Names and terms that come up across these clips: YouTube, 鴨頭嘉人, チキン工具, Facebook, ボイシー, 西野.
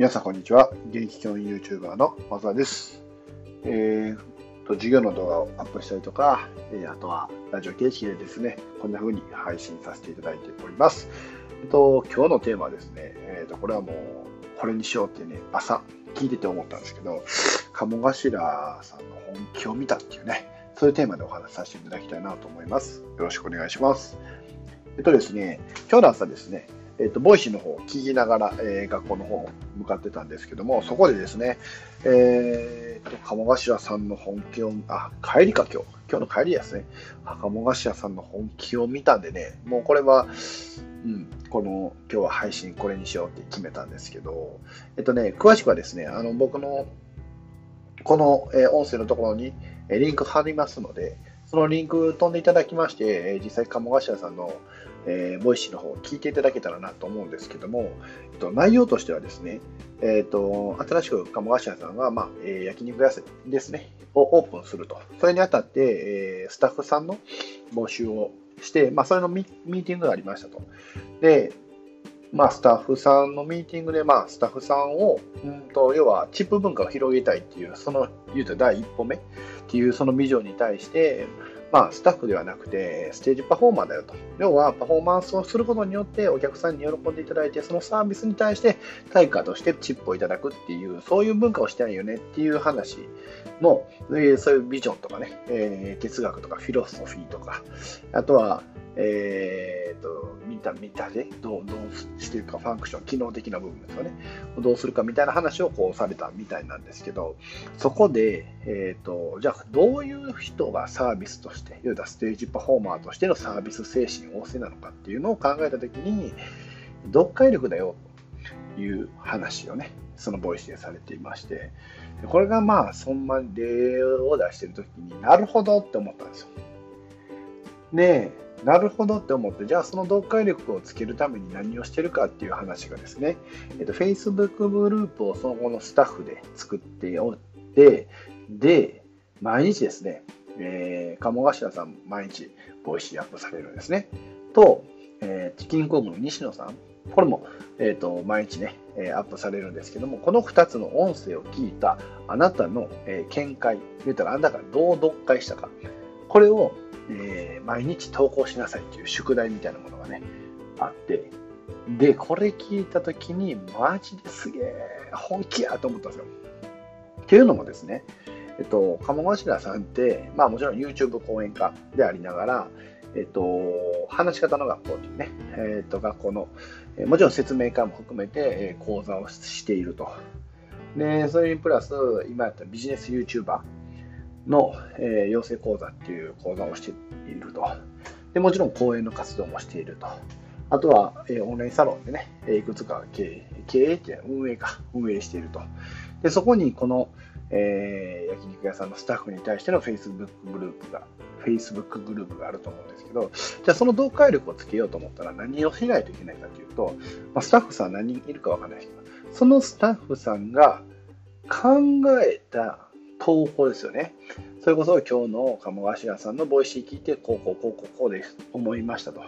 皆さんこんにちは。現役教員 YouTuber の松田です。授業の動画をアップしたりとか、あとはラジオ形式でですね、こんな風に配信させていただいております。今日のテーマはですね、これはもうこれにしようってね、朝聞いてて思ったんですけど、鴨頭さんの本気を見たっていうね、そういうテーマでお話しさせていただきたいなと思います。よろしくお願いします。ですね、今日の朝ですね、ボイシーの方を聞きながら、学校の方を向かってたんですけども、そこでですね、鴨頭さんの本気を、帰りか今日の帰りですね、鴨頭さんの本気を見たんでね、もうこれは、今日は配信これにしようって決めたんですけど、詳しくはですね、僕のこの音声のところにリンク貼りますので、そのリンク飛んでいただきまして、実際鴨頭さんのボイシーの方を聞いていただけたらなと思うんですけども、内容としてはですね、新しく鴨頭さんが、焼肉屋ですねをオープンすると、それにあたって、スタッフさんの募集をして、それのミーティングがありましたと。で、スタッフさんのミーティングで、スタッフさんを、要はチップ文化を広げたいっていう、その言うと第一歩目っていうそのビジョンに対して、スタッフではなくてステージパフォーマーだよと。要はパフォーマンスをすることによってお客さんに喜んでいただいて、そのサービスに対して対価としてチップをいただくっていう、そういう文化をしたいよねっていう話の、そういうビジョンとかね、哲学とかフィロソフィーとか、あとは見たでどうしていくか、ファンクション、機能的な部分ですよね、どうするかみたいな話をこうされたみたいなんですけど、そこで、じゃあどういう人がサービスとして、いわゆるステージパフォーマーとしてのサービス精神旺盛なのかっていうのを考えたときに、読解力だよという話をね、そのボイスでされていまして、これがそんな例を出しているときに、なるほどって思ったんですよ。で、なるほどって思って、じゃあその読解力をつけるために何をしてるかっていう話がですね、Facebook グループをその後のスタッフで作っておって、で、毎日ですね、鴨頭さん毎日ボイシーアップされるんですね。と、チキン工具の西野さん、これも、毎日ね、アップされるんですけども、この2つの音声を聞いたあなたの、見解、言ったらあなたがどう読解したか、これを毎日投稿しなさいっていう宿題みたいなものがねあって、でこれ聞いた時にマジですげえ本気やと思ったんですよ。っていうのもですね、鴨頭さんって、もちろん YouTube 講演家でありながら、話し方の学校というね、学校のもちろん説明会も含めて講座をしていると。でそれにプラス今やったビジネス YouTuberの養成講座っていう講座をしていると。でもちろん講演の活動もしていると。あとはオンラインサロンでね、いくつか運営していると。でそこにこの、焼肉屋さんのスタッフに対しての Facebook グループがあると思うんですけど、じゃあその読解力をつけようと思ったら何をしないといけないかというと、スタッフさん何人いるかわからないけど、そのスタッフさんが考えた投稿ですよね。それこそ今日の鴨頭さんのボイシー聞いて、こうで思いましたと。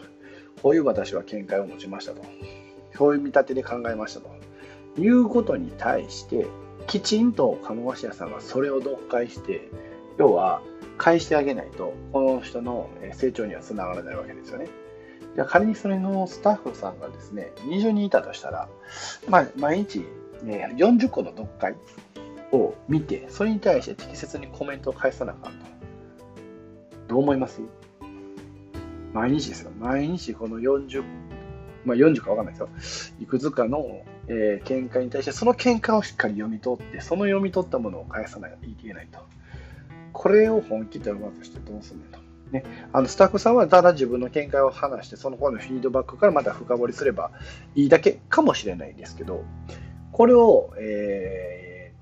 こういう私は見解を持ちましたと。そういう見立てで考えましたと。いうことに対して、きちんと鴨頭さんがそれを読解して、要は返してあげないと、この人の成長にはつながらないわけですよね。じゃあ仮にそれのスタッフさんがですね、20人いたとしたら、毎日、40個の読解を見て、それに対して適切にコメントを返さなあかんと。どう思います？毎日ですよ。毎日この40か分かんないですよ。いくつかの、見解に対して、その見解をしっかり読み取って、その読み取ったものを返さないといけないと。これを本気でうまくしてどうするんだと。ね、スタッフさんはただ自分の見解を話して、その後のフィードバックからまた深掘りすればいいだけかもしれないんですけど、これを、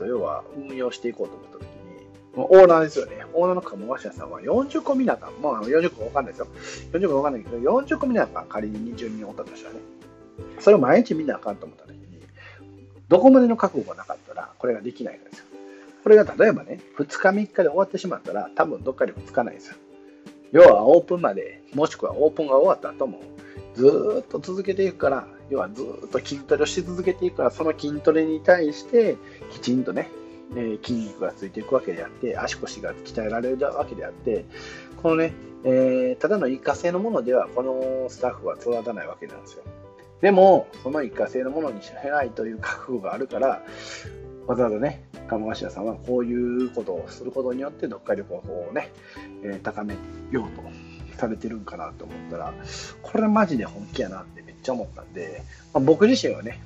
要は運用していこうと思ったときに、オーナーですよね。オーナーの鴨頭さんは40個見なあかん。40個わかんないですよ。40個わかんないけど、40個見なあかん。仮に20人おったとしたらね。それを毎日見なあかんと思ったときに、どこまでの覚悟がなかったら、これができないからですよ。これが例えばね、2日3日で終わってしまったら、多分どっかでもつかないですよ。要はオープンまで、もしくはオープンが終わった後も、ずっと続けていくから、要はずっと筋トレをし続けていくから、その筋トレに対してきちんとね、筋肉がついていくわけであって、足腰が鍛えられるわけであって、このね、ただの一過性のものではこのスタッフは育たないわけなんですよ。でもその一過性のものにしないという覚悟があるから、わざわざね鴨頭さんはこういうことをすることによって読解力をね、高めようとされてるんかなと思ったら、これマジで本気やなってめっちゃ思ったんで、まあ、僕自身はね、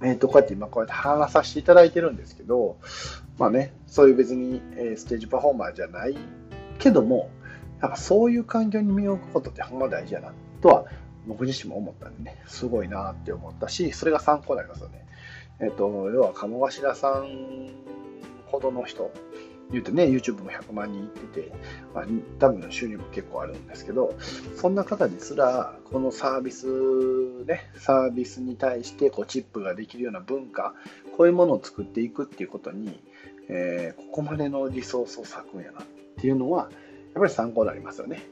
こうやって今こうやって話させていただいてるんですけど、まあね、そういう別にステージパフォーマーじゃないけども、なんかそういう環境に身を置くことってほんま大事やなとは僕自身も思ったんでね、すごいなって思ったし、それが参考になりますよね。要は鴨頭さんほどの人言うとね、 YouTube も100万人いってて、まあ、多分収入も結構あるんですけど、そんな方ですらこのサービスね、サービスに対してこうチップができるような文化、こういうものを作っていくっていうことに、ここまでのリソースを割くんやなっていうのはやっぱり参考になりますよね。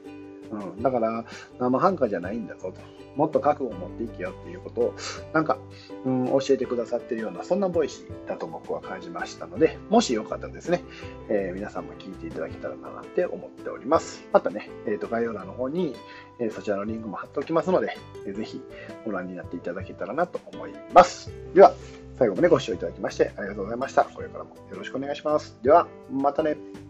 うん、だから生半可じゃないんだぞと、もっと覚悟を持っていけよっていうことをなんか、教えてくださってるような、そんなボイシーだと僕は感じましたので、もしよかったらですね、皆さんも聞いていただけたらなって思っております。またね、概要欄の方に、そちらのリンクも貼っておきますので、ぜひご覧になっていただけたらなと思います。では最後までご視聴いただきましてありがとうございました。これからもよろしくお願いします。ではまたね。